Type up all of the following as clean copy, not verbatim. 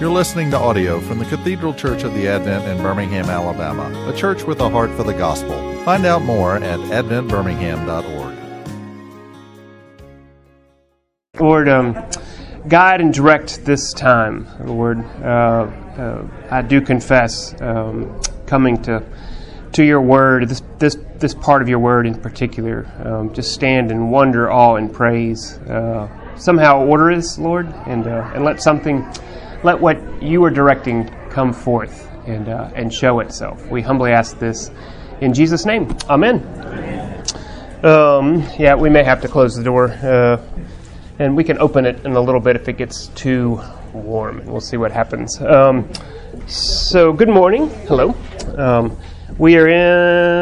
You're listening to audio from the Cathedral Church of the Advent in Birmingham, Alabama, a church with a heart for the gospel. Find out more at adventbirmingham.org. Lord, guide and direct this time, Lord. I do confess coming to your word, this part of your word in particular, just stand in wonder, awe, and praise. Somehow order this, Lord, and let what you are directing come forth and show itself. We humbly ask this in Jesus' name. Amen. Yeah, we may have to close the door, and we can open it in a little bit if it gets too warm. We'll see what happens. So, good morning. Hello. We are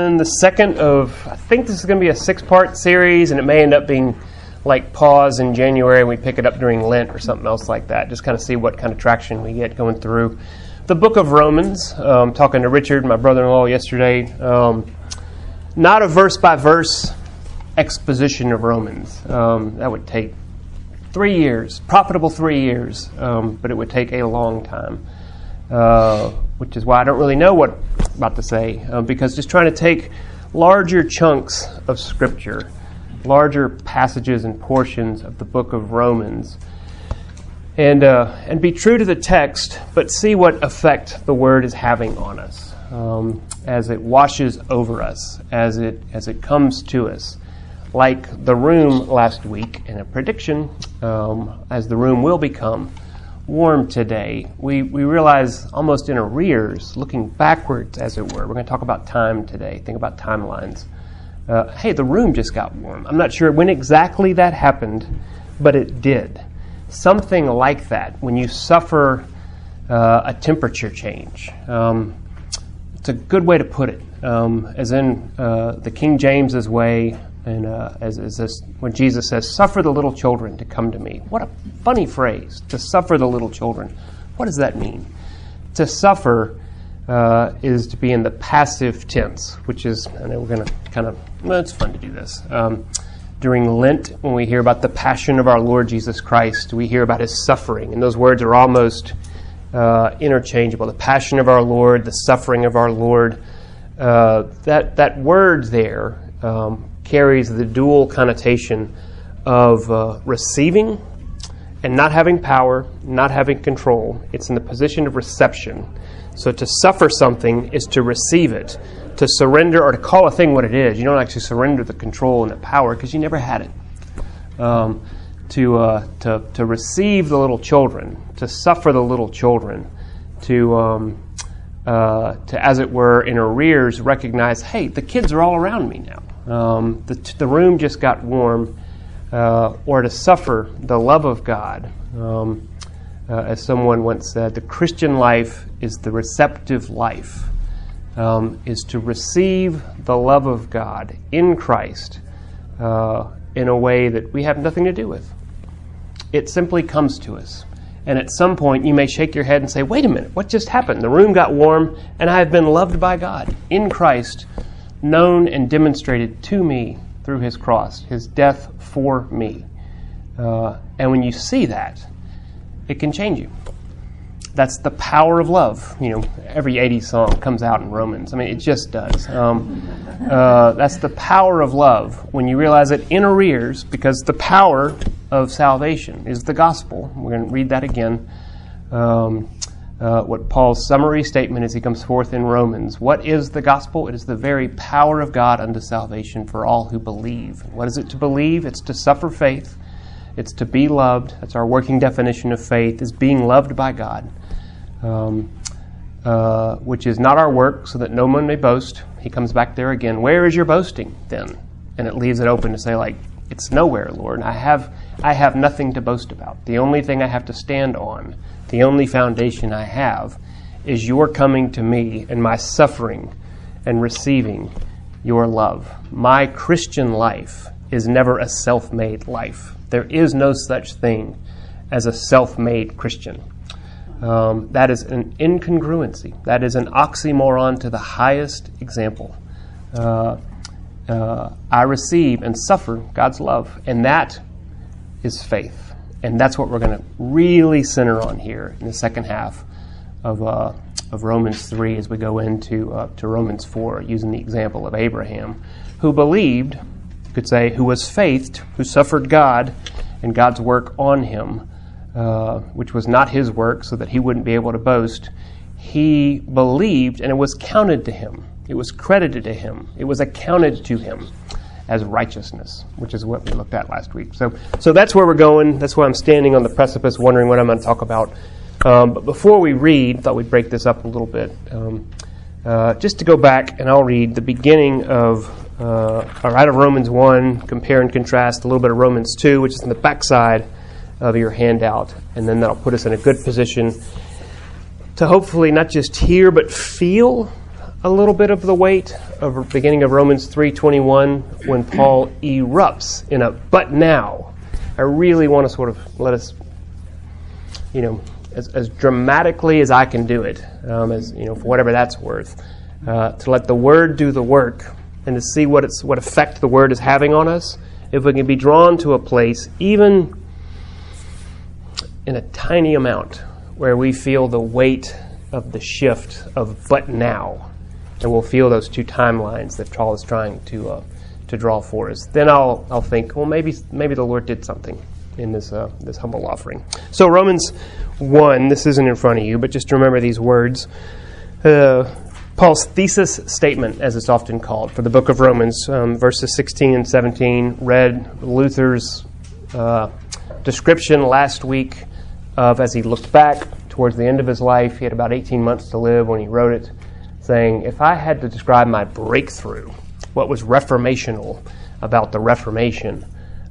in the second of, I think this is going to be a 6-part series, and it may end up being like pause in January and we pick it up during Lent or something else like that. Just kind of see what kind of traction we get going through the Book of Romans. Talking to Richard, my brother-in-law, yesterday. Not a verse-by-verse exposition of Romans. That would take 3 years, profitable 3 years, but it would take a long time. Which is why I don't really know what I'm about to say, because just trying to take larger chunks of Scripture, larger passages and portions of the Book of Romans, and be true to the text, but see what effect the Word is having on us as it washes over us, as it comes to us, like the room last week in a prediction, as the room will become warm today. We realize almost in arrears, looking backwards, as it were. We're going to talk about time today, think about timelines. Hey, the room just got warm. I'm not sure when exactly that happened, but it did. Something like that, when you suffer a temperature change. It's a good way to put it, as in the King James's way, and as when Jesus says, "Suffer the little children to come to me." What a funny phrase, to suffer the little children. What does that mean? To suffer is to be in the passive tense, which is, I know we're going to kind of, well, it's fun to do this. During Lent, when we hear about the passion of our Lord Jesus Christ, we hear about his suffering, and those words are almost interchangeable. The passion of our Lord, the suffering of our Lord, that word there carries the dual connotation of receiving and not having power, not having control. It's in the position of reception. So to suffer something is to receive it, to surrender, or to call a thing what it is. You don't actually surrender the control and the power because you never had it. To receive the little children, to suffer the little children, to as it were in arrears recognize, hey, the kids are all around me now. The room just got warm, or to suffer the love of God. As someone once said, the Christian life is the receptive life, is to receive the love of God in Christ in a way that we have nothing to do with. It simply comes to us. And at some point, you may shake your head and say, wait a minute, what just happened? The room got warm, and I have been loved by God in Christ, known and demonstrated to me through his cross, his death for me. And when you see that, it can change you. That's the power of love. You know, every 80s song comes out in Romans. I mean, it just does. That's the power of love when you realize it in arrears, because the power of salvation is the gospel. We're going to read that again. What Paul's summary statement as he comes forth in Romans. What is the gospel? It is the very power of God unto salvation for all who believe. What is it to believe? It's to suffer faith. It's to be loved. That's our working definition of faith, is being loved by God, which is not our work, so that no one may boast. He comes back there again. Where is your boasting then? And it leaves it open to say, like, it's nowhere, Lord. I have nothing to boast about. The only thing I have to stand on, the only foundation I have, is your coming to me and my suffering and receiving your love. My Christian life is never a self-made life. There is no such thing as a self-made Christian. That is an incongruency. That is an oxymoron to the highest example. I receive and suffer God's love, and that is faith. And that's what we're going to really center on here in the second half of Romans 3 as we go into to Romans 4, using the example of Abraham, who believed, you could say, who was faithed, who suffered God and God's work on him, which was not his work, so that he wouldn't be able to boast. He believed, and it was counted to him. It was credited to him. It was accounted to him as righteousness, which is what we looked at last week. So that's where we're going. That's where I'm standing on the precipice, wondering what I'm going to talk about. But before we read, I thought we'd break this up a little bit. Just to go back, and I'll read the beginning of out of Romans 1, compare and contrast a little bit of Romans 2, which is in the backside of your handout, and then that'll put us in a good position to hopefully not just hear but feel a little bit of the weight of the beginning of Romans 3:21 when Paul erupts in a, but now. I really want to sort of let us, as dramatically as I can do it, for whatever that's worth, to let the Word do the work and to see what effect the Word is having on us. If we can be drawn to a place, even in a tiny amount, where we feel the weight of the shift of but now. And we'll feel those two timelines that Paul is trying to draw for us. Then I'll think, well, maybe the Lord did something in this humble offering. So Romans 1, this isn't in front of you, but just remember these words. Paul's thesis statement, as it's often called, for the book of Romans, verses 16 and 17, read Luther's description last week of, as he looked back towards the end of his life, he had about 18 months to live when he wrote it, saying, if I had to describe my breakthrough, what was reformational about the Reformation,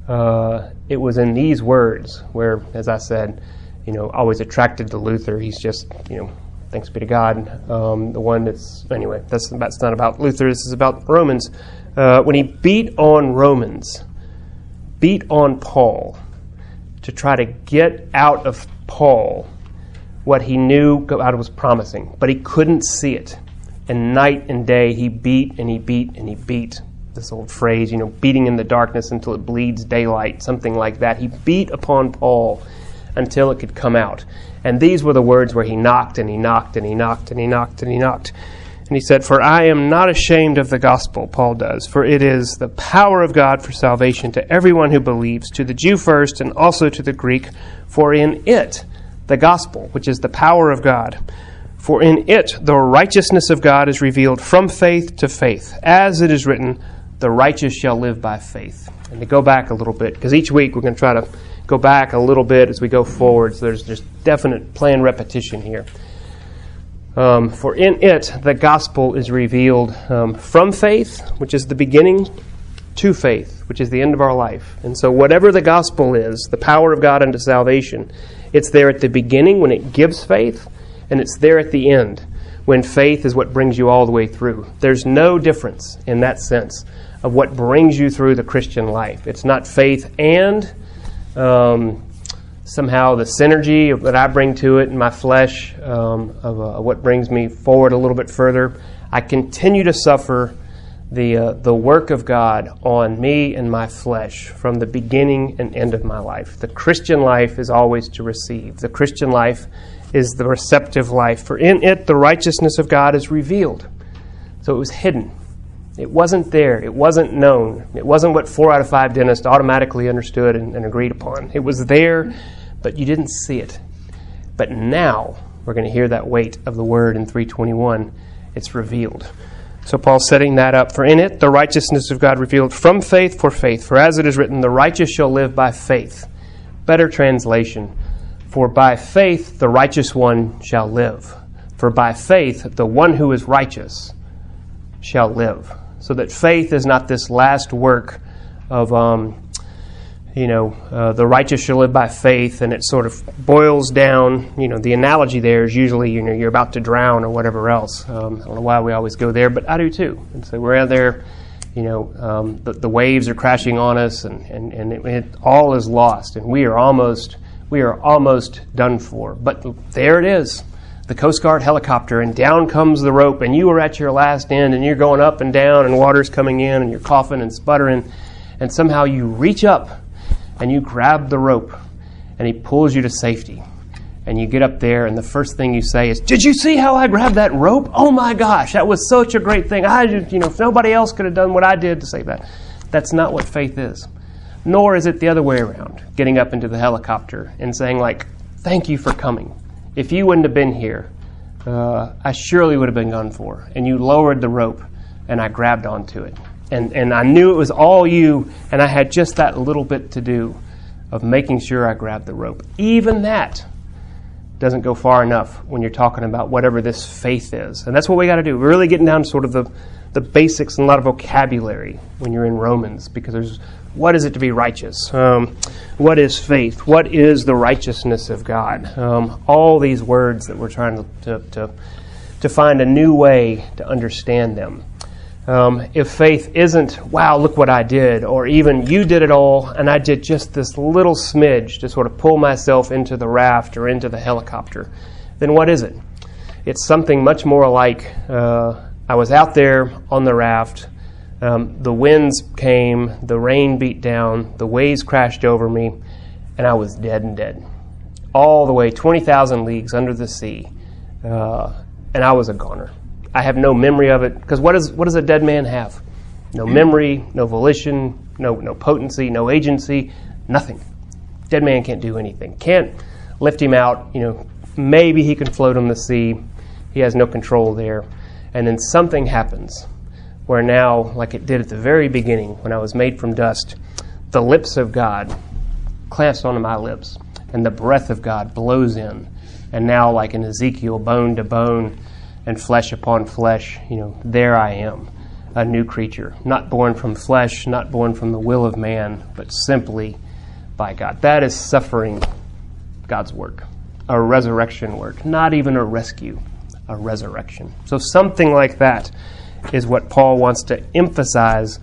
it was in these words where, as I said, always attracted to Luther. He's just, thanks be to God, that's not about Luther. This is about Romans. When he beat on Paul to try to get out of Paul what he knew God was promising, but he couldn't see it. And night and day he beat and he beat and he beat. This old phrase, beating in the darkness until it bleeds daylight, something like that. He beat upon Paul until it could come out. And these were the words where he knocked and he knocked and he knocked and he knocked and he knocked. And he said, for I am not ashamed of the gospel, Paul does, for it is the power of God for salvation to everyone who believes, to the Jew first and also to the Greek, for in it, the gospel, which is the power of God, for in it the righteousness of God is revealed from faith to faith, as it is written, the righteous shall live by faith. And to go back a little bit, because each week we're going to try to go back a little bit as we go forward, so there's just definite planned repetition here. For in it the gospel is revealed from faith, which is the beginning, to faith, which is the end of our life. And so whatever the gospel is, the power of God unto salvation, it's there at the beginning when it gives faith, and it's there at the end when faith is what brings you all the way through. There's no difference in that sense of what brings you through the Christian life. It's not faith and somehow the synergy that I bring to it in my flesh of what brings me forward a little bit further. I continue to suffer the work of God on me and my flesh from the beginning and end of my life. The Christian life is always to receive. The Christian life is the receptive life. For in it the righteousness of God is revealed. So it was hidden. It wasn't there. It wasn't known. It wasn't what 4 out of 5 dentists automatically understood and agreed upon. It was there, but you didn't see it. But now we're going to hear that weight of the word in 3:21. It's revealed. So Paul's setting that up. For in it, the righteousness of God revealed from faith for faith. For as it is written, the righteous shall live by faith. Better translation. For by faith, the righteous one shall live. For by faith, the one who is righteous shall live. So that faith is not this last work of, the righteous shall live by faith, and it sort of boils down, the analogy there is usually, you're about to drown or whatever else. I don't know why we always go there, but I do too. And so we're out there, the waves are crashing on us, and it all is lost, and we are almost done for. But there it is, the Coast Guard helicopter, and down comes the rope, and you are at your last end, and you're going up and down, and water's coming in, and you're coughing and sputtering, and somehow you reach up, and you grab the rope, and he pulls you to safety. And you get up there, and the first thing you say is, "Did you see how I grabbed that rope? Oh my gosh, that was such a great thing! If nobody else could have done what I did to save that." That's not what faith is. Nor is it the other way around, getting up into the helicopter and saying, like, "Thank you for coming. If you wouldn't have been here, I surely would have been gone for. And you lowered the rope, and I grabbed onto it. And I knew it was all you, and I had just that little bit to do of making sure I grabbed the rope." Even that doesn't go far enough when you're talking about whatever this faith is. And that's what we got to do. We're really getting down to sort of the basics and a lot of vocabulary when you're in Romans, because there's, what is it to be righteous? What is faith? What is the righteousness of God? All these words that we're trying to find a new way to understand them. If faith isn't, wow, look what I did, or even you did it all, and I did just this little smidge to sort of pull myself into the raft or into the helicopter, then what is it? It's something much more like I was out there on the raft, the winds came, the rain beat down, the waves crashed over me, and I was dead. All the way 20,000 leagues under the sea, and I was a goner. I have no memory of it, because what does a dead man have? No memory, no volition, no potency, no agency, nothing. Dead man can't do anything. Can't lift him out. Maybe he can float on the sea. He has no control there. And then something happens where now, like it did at the very beginning when I was made from dust, the lips of God clasps onto my lips, and the breath of God blows in. And now, like in Ezekiel, bone to bone, and flesh upon flesh, there I am, a new creature, not born from flesh, not born from the will of man, but simply by God. That is suffering God's work, a resurrection work, not even a rescue, a resurrection. So something like that is what Paul wants to emphasize.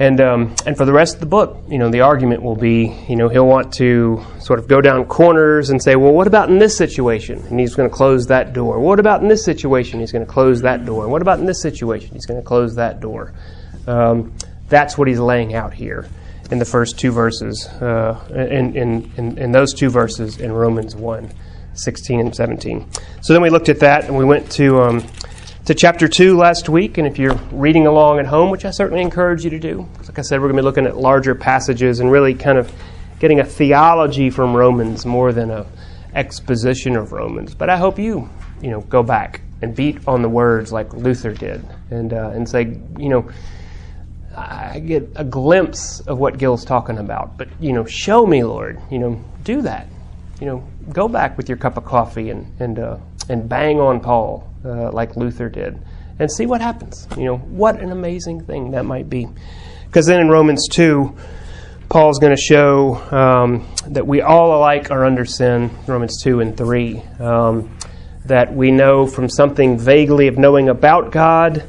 And for the rest of the book, the argument will be, he'll want to sort of go down corners and say, well, what about in this situation? And he's going to close that door. What about in this situation? He's going to close that door. What about in this situation? He's going to close that door. That's what he's laying out here in the first two verses, in those two verses in Romans 1:16 and 17. So then we looked at that, and we went to chapter 2 last week, and if you're reading along at home, which I certainly encourage you to do, because like I said, we're going to be looking at larger passages and really kind of getting a theology from Romans more than an exposition of Romans. But I hope you go back and beat on the words like Luther did and say, I get a glimpse of what Gil's talking about, but, show me, Lord, do that. Go back with your cup of coffee and bang on Paul like Luther did, and see what happens. What an amazing thing that might be. Because then in Romans 2, Paul's going to show that we all alike are under sin, Romans 2 and 3, that we know from something vaguely of knowing about God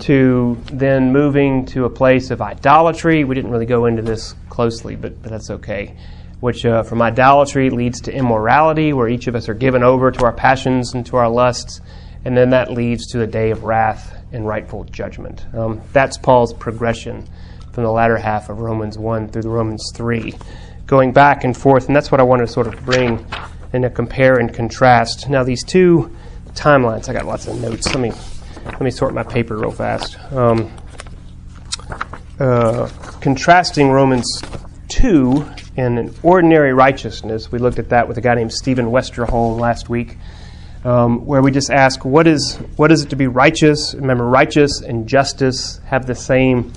to then moving to a place of idolatry. We didn't really go into this closely, but that's okay. Which from idolatry leads to immorality, where each of us are given over to our passions and to our lusts, and then that leads to a day of wrath and rightful judgment. That's Paul's progression from the latter half of Romans 1 through Romans 3, going back and forth, and that's what I want to sort of bring in a compare and contrast. Now, these two timelines, I got lots of notes. Let me sort my paper real fast. Contrasting Romans 2 and an ordinary righteousness. We looked at that with a guy named Stephen Westerholm last week, where we just ask, what is it to be righteous? Remember, righteous and justice have the same;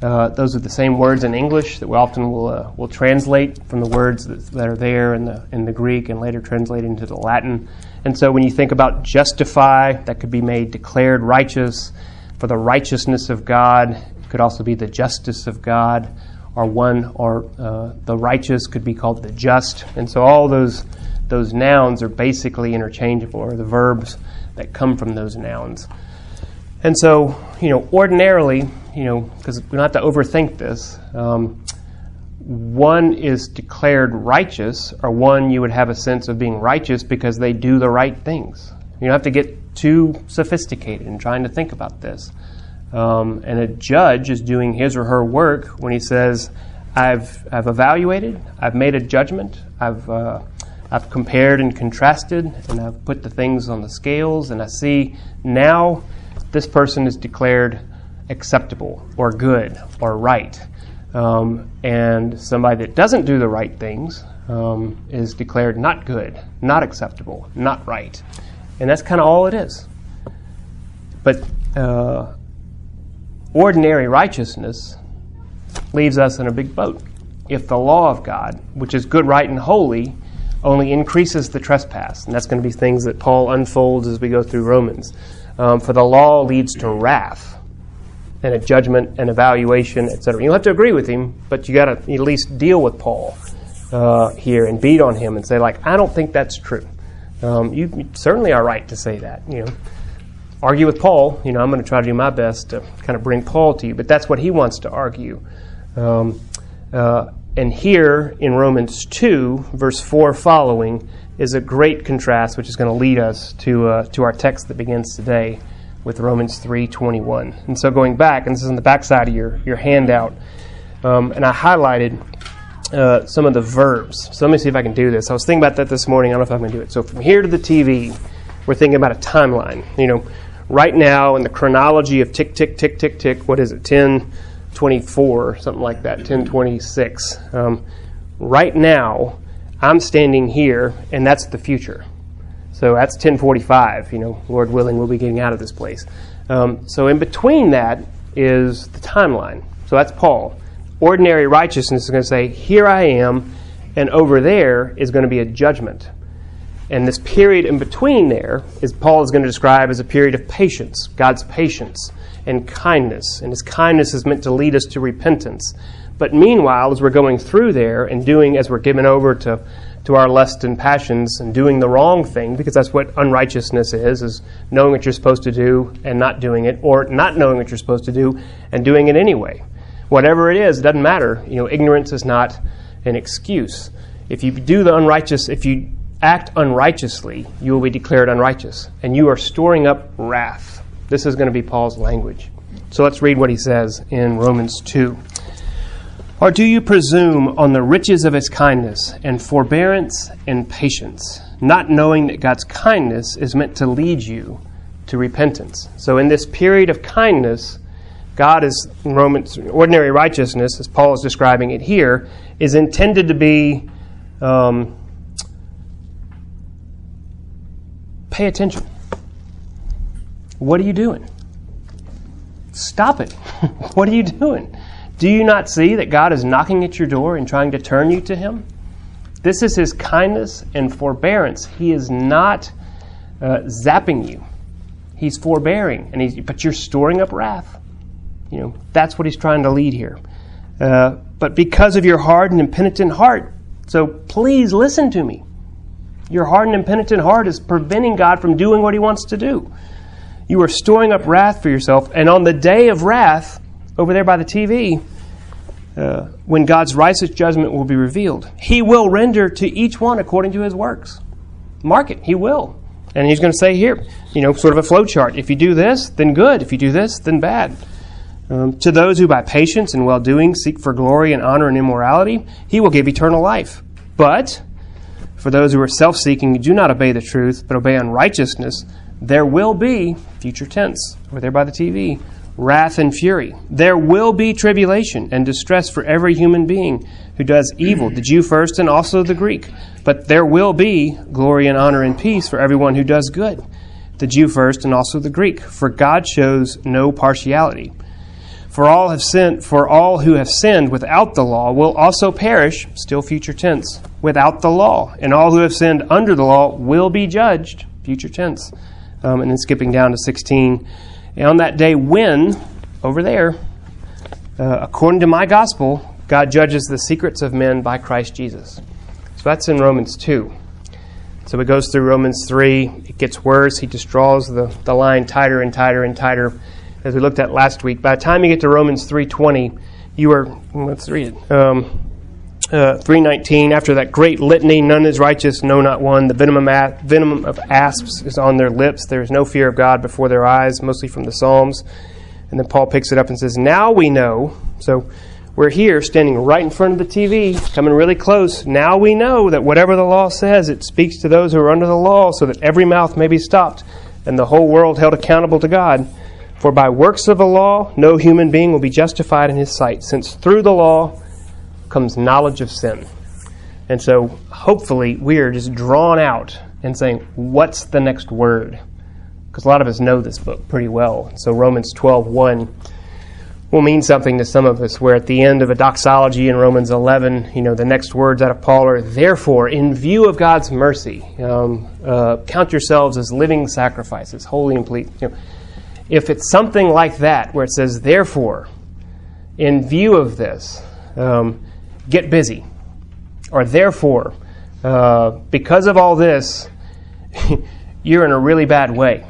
those are the same words in English that we often will translate from the words that are there in the Greek and later translate into the Latin. And so, when you think about justify, that could be made declared righteous. For the righteousness of God, it could also be the justice of God. The righteous could be called the just. And so all those nouns are basically interchangeable, or the verbs that come from those nouns. And so, ordinarily, because we don't have to overthink this, one is declared righteous, or one you would have a sense of being righteous because they do the right things. You don't have to get too sophisticated in trying to think about this. And a judge is doing his or her work when he says, I've evaluated, I've made a judgment, I've compared and contrasted, and I've put the things on the scales, and I see now this person is declared acceptable or good or right. And somebody that doesn't do the right things is declared not good, not acceptable, not right. And that's kind of all it is. But ordinary righteousness leaves us in a big boat. If the law of God, which is good, right, and holy, only increases the trespass, and that's going to be things that Paul unfolds as we go through Romans. For the law leads to wrath, and a judgment, and evaluation, etc. You'll have to agree with him, but you got to at least deal with Paul here and beat on him and say, like, I don't think that's true. You certainly are right to say that. You know, argue with Paul. You know, I'm going to try to do my best to kind of bring Paul to you, but that's what he wants to argue. And here in Romans 2, verse 4 following, is a great contrast, which is going to lead us to our text that begins today with Romans 3:21. And so going back, and this is on the back side of your handout, and I highlighted some of the verbs. So let me see if I can do this. I was thinking about that this morning. I don't know if I'm going to do it. So from here to the TV, we're thinking about a timeline. You know, right now in the chronology of tick, tick, tick, tick, tick, what is it, 10:24, something like that, 10:26. Right now, I'm standing here, and that's the future. So that's 10:45, you know, Lord willing, we'll be getting out of this place. So in between that is the timeline. So that's Paul. Ordinary righteousness is going to say, here I am, and over there is going to be a judgment. And this period in between there is Paul is going to describe as a period of patience, God's patience and kindness. And his kindness is meant to lead us to repentance. But meanwhile, as we're going through there and doing as we're given over to our lusts and passions and doing the wrong thing, because that's what unrighteousness is knowing what you're supposed to do and not doing it, or not knowing what you're supposed to do and doing it anyway. Whatever it is, it doesn't matter. You know, ignorance is not an excuse. If you do the unrighteous, if you act unrighteously, you will be declared unrighteous, and you are storing up wrath. This is going to be Paul's language. So let's read what he says in Romans 2. Or do you presume on the riches of his kindness and forbearance and patience, not knowing that God's kindness is meant to lead you to repentance? So in this period of kindness, God is, in Romans, ordinary righteousness, as Paul is describing it here, is intended to be, pay attention. What are you doing? Stop it. What are you doing? Do you not see that God is knocking at your door and trying to turn you to him? This is his kindness and forbearance. He is not zapping you. He's forbearing, but you're storing up wrath. You know, that's what he's trying to lead here. But because of your hardened and penitent heart, so please listen to me. Your hardened and penitent heart is preventing God from doing what he wants to do. You are storing up wrath for yourself, and on the day of wrath, over there by the TV, when God's righteous judgment will be revealed, he will render to each one according to his works. Mark it, he will. And he's going to say here, you know, sort of a flow chart. If you do this, then good. If you do this, then bad. To those who by patience and well-doing seek for glory and honor and immorality, he will give eternal life. But for those who are self-seeking and do not obey the truth, but obey unrighteousness, there will be, future tense, over there by the TV, wrath and fury. There will be tribulation and distress for every human being who does evil, the Jew first and also the Greek. But there will be glory and honor and peace for everyone who does good, the Jew first and also the Greek. For God shows no partiality. For all who have sinned without the law will also perish, still future tense, without the law. And all who have sinned under the law will be judged, future tense. And then skipping down to 16. And on that day when, over there, according to my gospel, God judges the secrets of men by Christ Jesus. So that's in Romans 2. So it goes through Romans 3. It gets worse. He just draws the line tighter and tighter and tighter. As we looked at last week, by the time you get to Romans 3:20, you are, let's read it, 3:19, after that great litany, none is righteous, no, not one. The venom of asps is on their lips. There is no fear of God before their eyes, mostly from the Psalms. And then Paul picks it up and says, now we know. So We're here standing right in front of the TV, coming really close. Now we know that whatever the law says, it speaks to those who are under the law, so that every mouth may be stopped and the whole world held accountable to God. For by works of the law, no human being will be justified in his sight, since through the law comes knowledge of sin. And so hopefully we are just drawn out and saying, what's the next word? Because a lot of us know this book pretty well. So Romans 12:1 will mean something to some of us, where at the end of a doxology in Romans 11, the next words out of Paul are, therefore, in view of God's mercy, count yourselves as living sacrifices, holy and pleasing. If it's something like that, where it says, therefore, in view of this, get busy, or therefore, because of all this, you're in a really bad way.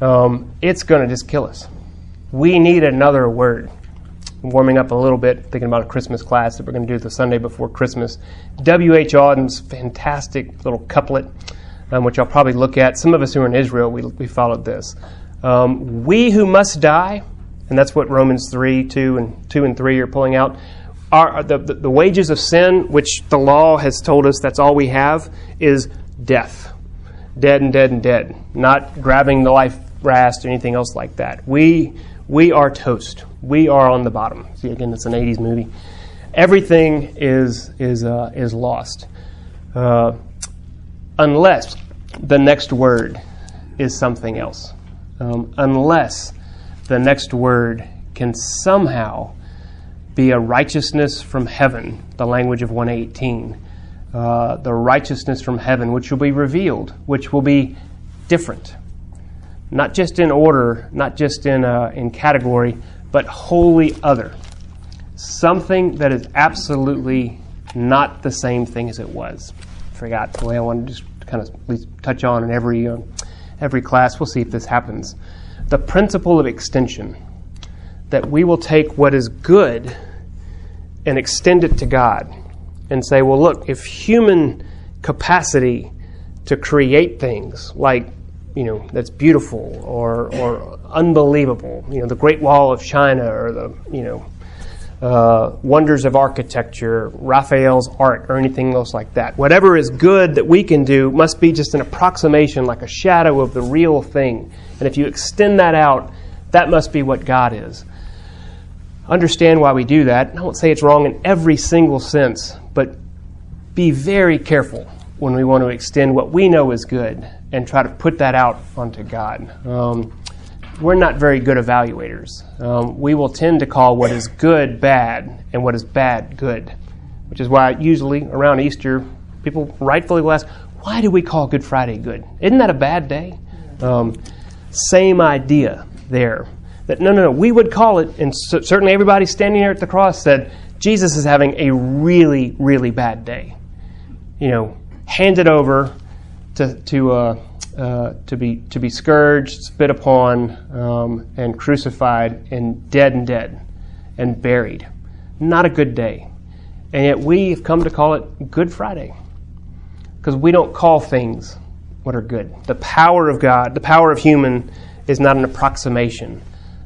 It's going to just kill us. We need another word. Warming up a little bit, thinking about a Christmas class that we're going to do the Sunday before Christmas. W.H. Auden's fantastic little couplet, which I'll probably look at. Some of us who are in Israel, we followed this. We who must die, and that's what Romans 3:2 and 3 are pulling out, are the wages of sin, which the law has told us that's all we have, is death. Dead and dead and dead. Not grabbing the life raft or anything else like that. We are toast. We are on the bottom. See, again, it's an 80s movie. Everything is lost. Unless the next word is something else. Unless the next word can somehow be a righteousness from heaven, the language of 1:18. The righteousness from heaven, which will be revealed, which will be different. Not just in order, not just in category, but wholly other. Something that is absolutely not the same thing as it was. Forgot the way I wanted to just kind of at least touch on in every class. We'll see if this happens. The principle of extension, that we will take what is good and extend it to God and say, well, look, if human capacity to create things like that's beautiful or unbelievable. The Great Wall of China, or the wonders of architecture, Raphael's art, or anything else like that. Whatever is good that we can do must be just an approximation, like a shadow of the real thing. And if you extend that out, that must be what God is. Understand why we do that. I won't say it's wrong in every single sense, but be very careful when we want to extend what we know is good and try to put that out onto God. We're not very good evaluators. We will tend to call what is good bad and what is bad good, which is why usually around Easter, people rightfully will ask, why do we call Good Friday good? Isn't that a bad day? Same idea there. That no, we would call it, and certainly everybody standing there at the cross said, Jesus is having a really, really bad day. Handed over to be scourged, spit upon, and crucified, and dead, and buried. Not a good day. And yet we have come to call it Good Friday, because we don't call things what are good. The power of God, the power of human, is not an approximation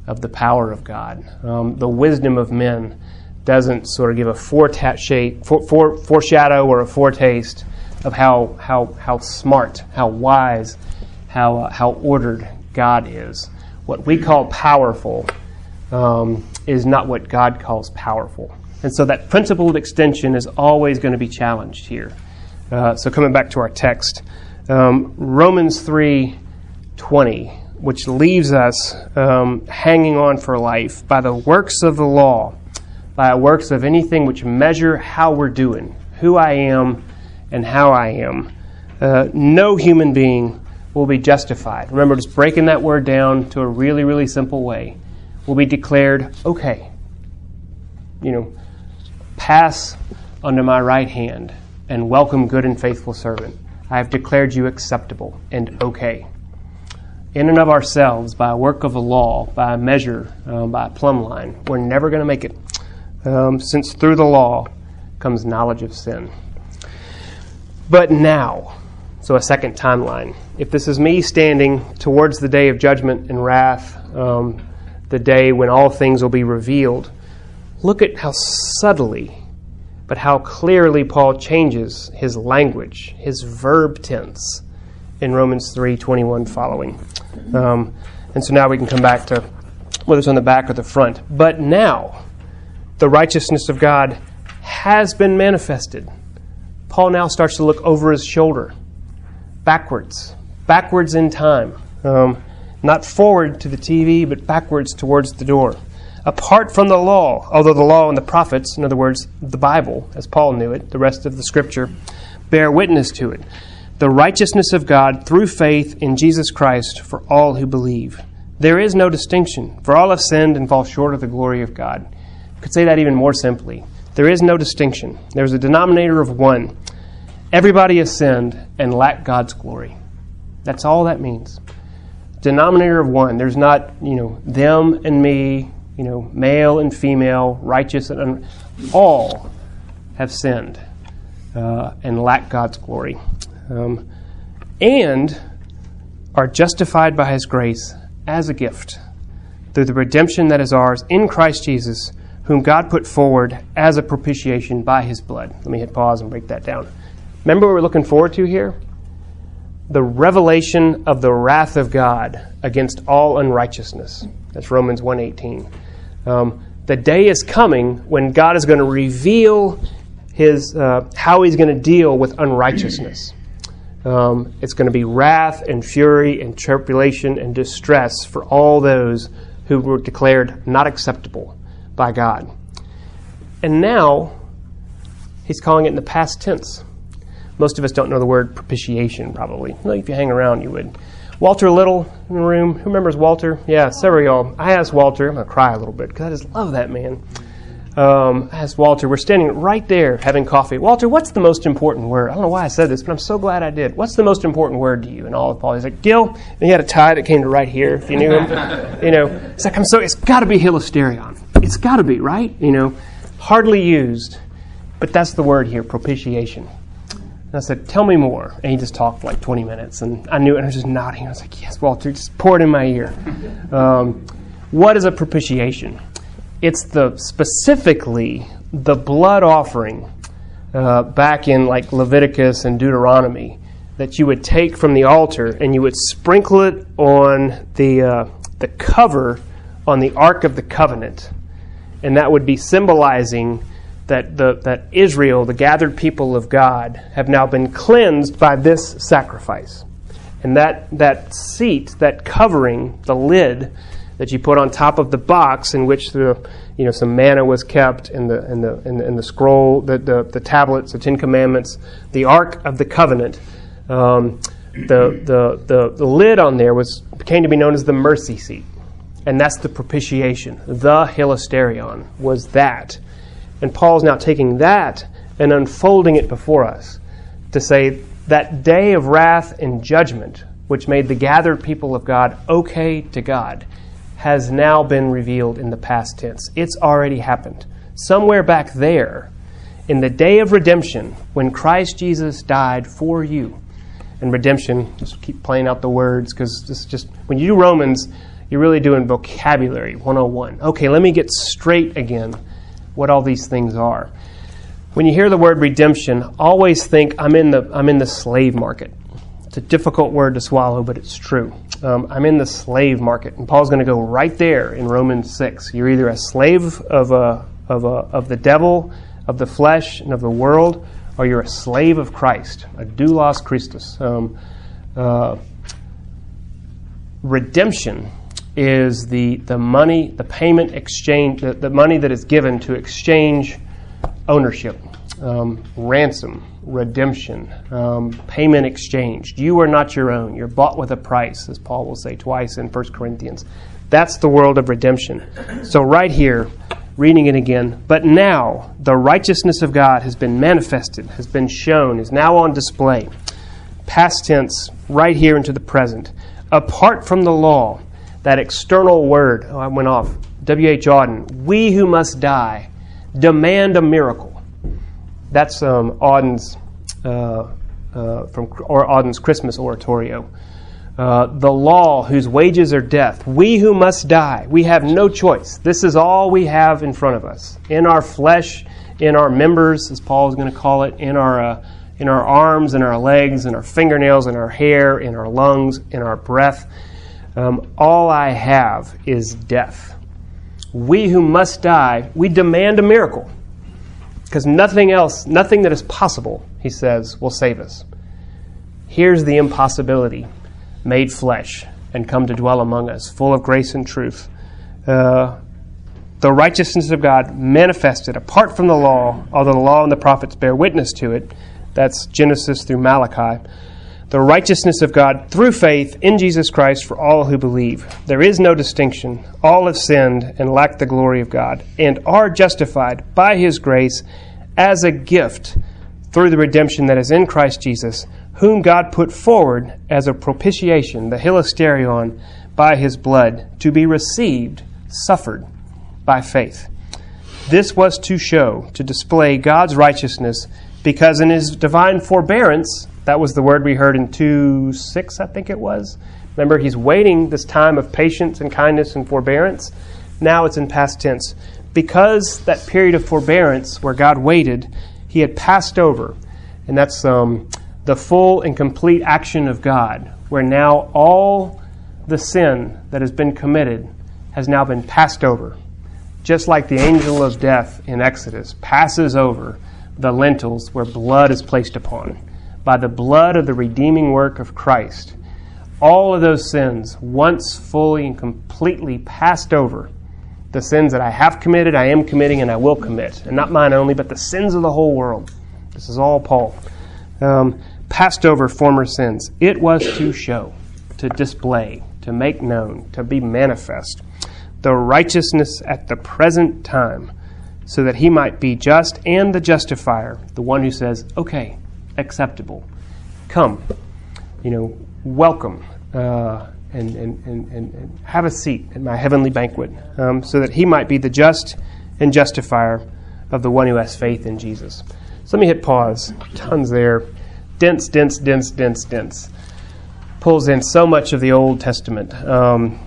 of the power of God. The wisdom of men doesn't sort of give a foreshadow or a foretaste of how smart, how wise, how ordered God is. What we call powerful is not what God calls powerful. And so that principle of extension is always going to be challenged here. So coming back to our text, Romans 3:20, which leaves us hanging on for life by the works of the law, by works of anything which measure how we're doing, who I am, and how I am. No human being will be justified. Remember, just breaking that word down to a really, really simple way. Will be declared, okay, pass under my right hand and welcome, good and faithful servant. I have declared you acceptable and okay. In and of ourselves, by a work of the law, by a measure, by a plumb line, we're never going to make it, since through the law comes knowledge of sin. But now, so a second timeline. If this is me standing towards the day of judgment and wrath, the day when all things will be revealed, Look at how subtly, but how clearly Paul changes his language, his verb tense in Romans 3:21 following. And so now we can come back to whether it's on the back or the front. But now the righteousness of God has been manifested. Paul now starts to look over his shoulder, backwards in time. Not forward to the TV, but backwards towards the door. Apart from the law, although the law and the prophets, in other words, the Bible, as Paul knew it, the rest of the Scripture, bear witness to it. The righteousness of God through faith in Jesus Christ for all who believe. There is no distinction, for all have sinned and fall short of the glory of God. You could say that even more simply. There is no distinction. There's a denominator of one. Everybody has sinned and lacked God's glory. That's all that means. Denominator of one. There's not, them and me, male and female, righteous and all have sinned and lack God's glory, and are justified by His grace as a gift through the redemption that is ours in Christ Jesus, whom God put forward as a propitiation by His blood. Let me hit pause and break that down. Remember what we're looking forward to here? The revelation of the wrath of God against all unrighteousness. That's Romans 1:18. The day is coming when God is going to reveal His how He's going to deal with unrighteousness. It's going to be wrath and fury and tribulation and distress for all those who were declared not acceptable by God. And now He's calling it in the past tense. Most of us don't know the word propitiation, probably. No, if you hang around, you would. Walter Little in the room. Who remembers Walter? Yeah, several of y'all. I asked Walter. I'm going to cry a little bit because I just love that man. I asked Walter. We're standing right there having coffee. Walter, what's the most important word? I don't know why I said this, but I'm so glad I did. What's the most important word to you in all of Paul? He's like, Gil. And he had a tie that came to right here, if you knew him. It's like, it's got to be hilasterion. It's got to be, right? Hardly used. But that's the word here, propitiation. And I said, tell me more. And he just talked like 20 minutes. And I knew it. And I was just nodding. I was like, yes, Walter, just pour it in my ear. What is a propitiation? It's specifically the blood offering back in like Leviticus and Deuteronomy that you would take from the altar and you would sprinkle it on the cover on the Ark of the Covenant. And that would be symbolizing that Israel, the gathered people of God, have now been cleansed by this sacrifice. And that seat, that covering, the lid that you put on top of the box in which some manna was kept, and the scroll, the tablets, the Ten Commandments, the Ark of the Covenant, the lid on there came to be known as the Mercy Seat, and that's the propitiation. The hilasterion was that. And Paul's now taking that and unfolding it before us to say that day of wrath and judgment, which made the gathered people of God okay to God, has now been revealed in the past tense. It's already happened. Somewhere back there, in the day of redemption, when Christ Jesus died for you. And redemption, just keep playing out the words, because this is just, when you do Romans, you're really doing vocabulary 101. Okay, let me get straight again what all these things are. When you hear the word redemption, always think I'm in the slave market. It's a difficult word to swallow, but it's true. I'm in the slave market, and Paul's going to go right there in Romans 6. You're either a slave of the devil, of the flesh, and of the world, or you're a slave of Christ, a doulos Christus. Redemption is the money, the payment exchange, the money that is given to exchange ownership, ransom, redemption, payment exchange. You are not your own. You're bought with a price, as Paul will say twice in 1 Corinthians. That's the world of redemption. So right here, reading it again, but now the righteousness of God has been manifested, has been shown, is now on display. Past tense, right here into the present. Apart from the law, that external word, I went off, W.H. Auden, we who must die demand a miracle. That's Auden's Auden's Christmas oratorio. the law whose wages are death, we who must die, we have no choice. This is all we have in front of us. In our flesh, in our members, as Paul is going to call it, in our arms, in our legs, in our fingernails, in our hair, in our lungs, in our breath. All I have is death. We who must die, we demand a miracle. Because nothing else, nothing that is possible, he says, will save us. Here's the impossibility made flesh and come to dwell among us, full of grace and truth. The righteousness of God manifested apart from the law, although the law and the prophets bear witness to it. That's Genesis through Malachi. The righteousness of God through faith in Jesus Christ for all who believe. There is no distinction. All have sinned and lack the glory of God and are justified by His grace as a gift through the redemption that is in Christ Jesus, whom God put forward as a propitiation, the hilasterion, by His blood, to be received, suffered by faith. This was to show, to display God's righteousness, because in His divine forbearance, that was the word we heard in 2:6, I think it was. Remember, He's waiting this time of patience and kindness and forbearance. Now it's in past tense. Because that period of forbearance where God waited, He had passed over. And that's the full and complete action of God, where now all the sin that has been committed has now been passed over. Just like the angel of death in Exodus passes over the lintels where blood is placed upon. By the blood of the redeeming work of Christ, all of those sins, once fully and completely passed over, the sins that I have committed, I am committing, and I will commit, and not mine only, but the sins of the whole world. This is all Paul. Passed over former sins. It was to show, to display, to make known, to be manifest, the righteousness at the present time, so that He might be just and the justifier, the one who says, okay, acceptable. Come, welcome, and have a seat at my heavenly banquet, so that He might be the just and justifier of the one who has faith in Jesus. So let me hit pause. Tons there. Dense. Pulls in so much of the Old Testament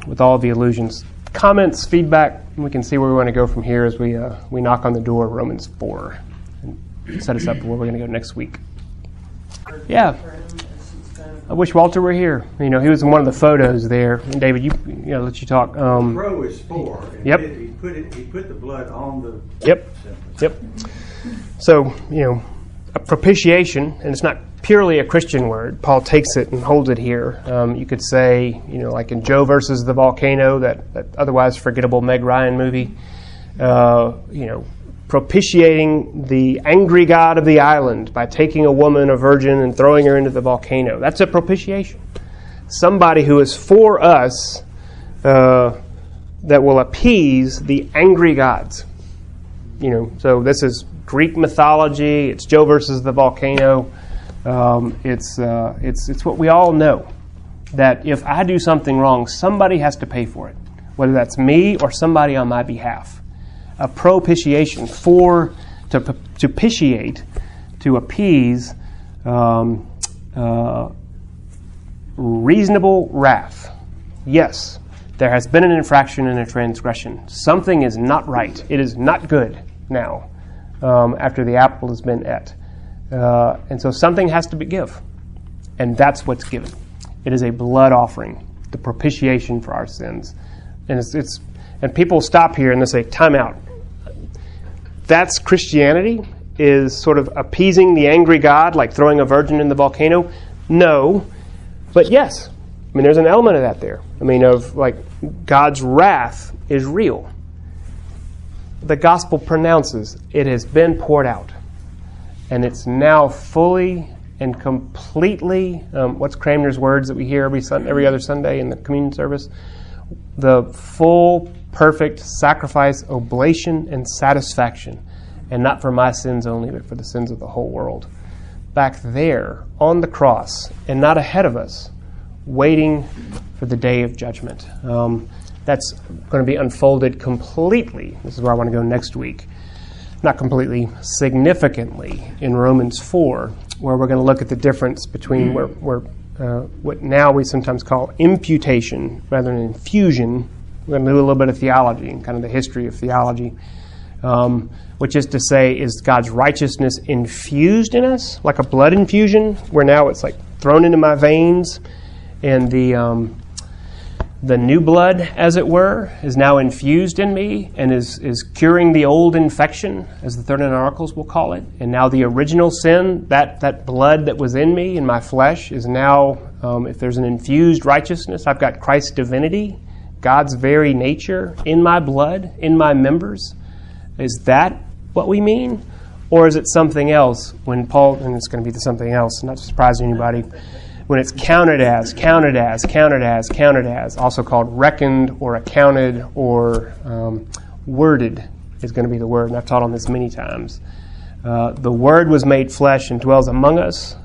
with all the allusions. Comments, feedback, and we can see where we want to go from here as we knock on the door of Romans 4 and set us up for where we're going to go next week. Yeah, I wish Walter were here. He was in one of the photos there. And David, I'll let you talk. The crow is 4. And yep. He put the blood on the. Yep. Yep. So a propitiation, and it's not purely a Christian word. Paul takes it and holds it here. You could say, like in Joe versus the Volcano, that otherwise forgettable Meg Ryan movie. Propitiating the angry god of the island by taking a woman, a virgin, and throwing her into the volcano. That's a propitiation. Somebody who is for us that will appease the angry gods. So this is Greek mythology. It's Joe versus the volcano. It's what we all know, that if I do something wrong, somebody has to pay for it, whether that's me or somebody on my behalf. A propitiation, to propitiate, to appease reasonable wrath. Yes, there has been an infraction and a transgression. Something is not right. It is not good now after the apple has been ate. And so something has to be given. And that's what's given. It is a blood offering, the propitiation for our sins. And it's and people stop here and they say, time out. That's Christianity, is sort of appeasing the angry God, like throwing a virgin in the volcano? No, but yes. There's an element of that there. Of like God's wrath is real. The gospel pronounces it has been poured out. And it's now fully and completely, what's Cranmer's words that we hear every other Sunday in the communion service? The full, perfect sacrifice, oblation, and satisfaction, and not for my sins only, but for the sins of the whole world. Back there on the cross, and not ahead of us, waiting for the day of judgment. That's going to be unfolded completely. This is where I want to go next week. Not completely, significantly in Romans 4, where we're going to look at the difference between where what now we sometimes call imputation rather than infusion. We're going to do a little bit of theology and kind of the history of theology, which is to say, is God's righteousness infused in us, like a blood infusion, where now it's like thrown into my veins, and the new blood, as it were, is now infused in me and is curing the old infection, as the Third Anarchals will call it. And now the original sin, that blood that was in me, in my flesh, is now, if there's an infused righteousness, I've got Christ's divinity, God's very nature, in my blood, in my members. Is that what we mean? Or is it something else? When Paul, and it's going to be something else, not to surprise anybody, when it's counted as, also called reckoned or accounted or worded is going to be the word, and I've taught on this many times. The Word was made flesh and dwells among us,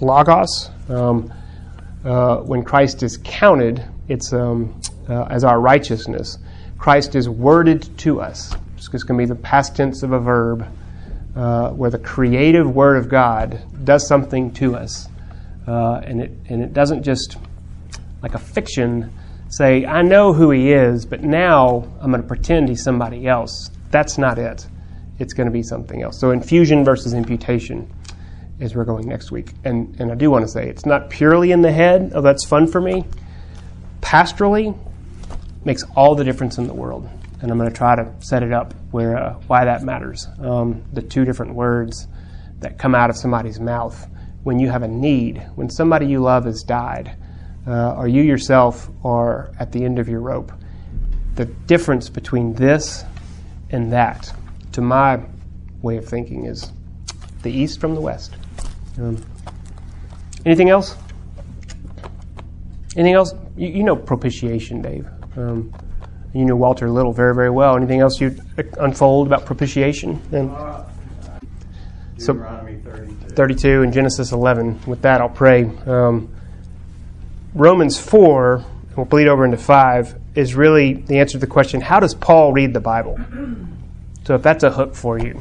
Logos. When Christ is counted, it's as our righteousness. Christ is worded to us. It's going to be the past tense of a verb where the creative Word of God does something to us. And it doesn't just, like a fiction, say, I know who he is, but now I'm going to pretend he's somebody else. That's not it. It's going to be something else. So infusion versus imputation is where we're going next week. And I do want to say, it's not purely in the head, oh, that's fun for me. Pastorally makes all the difference in the world. And I'm going to try to set it up where why that matters. The two different words that come out of somebody's mouth when you have a need, when somebody you love has died, or you yourself are at the end of your rope. The difference between this and that, to my way of thinking, is the East from the West. Anything else? Anything else? You know propitiation, Dave. You know Walter Little very, very well. Anything else you'd unfold about propitiation? Deuteronomy 32 and Genesis 11. With that, I'll pray. Romans 4, we'll bleed over into 5, is really the answer to the question, how does Paul read the Bible? So if that's a hook for you,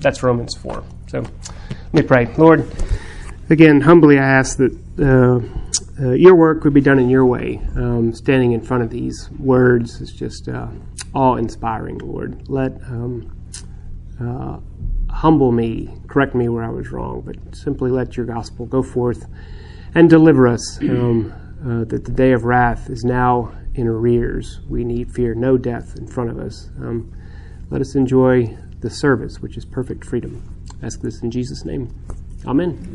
that's Romans 4. So let me pray. Lord, again, humbly I ask that your work would be done in your way. Standing in front of these words is just awe-inspiring, Lord. Let humble me, correct me where I was wrong, but simply let your gospel go forth and deliver us, that the day of wrath is now in arrears. We need fear no death in front of us. Let us enjoy the service, which is perfect freedom. I ask this in Jesus' name. Amen.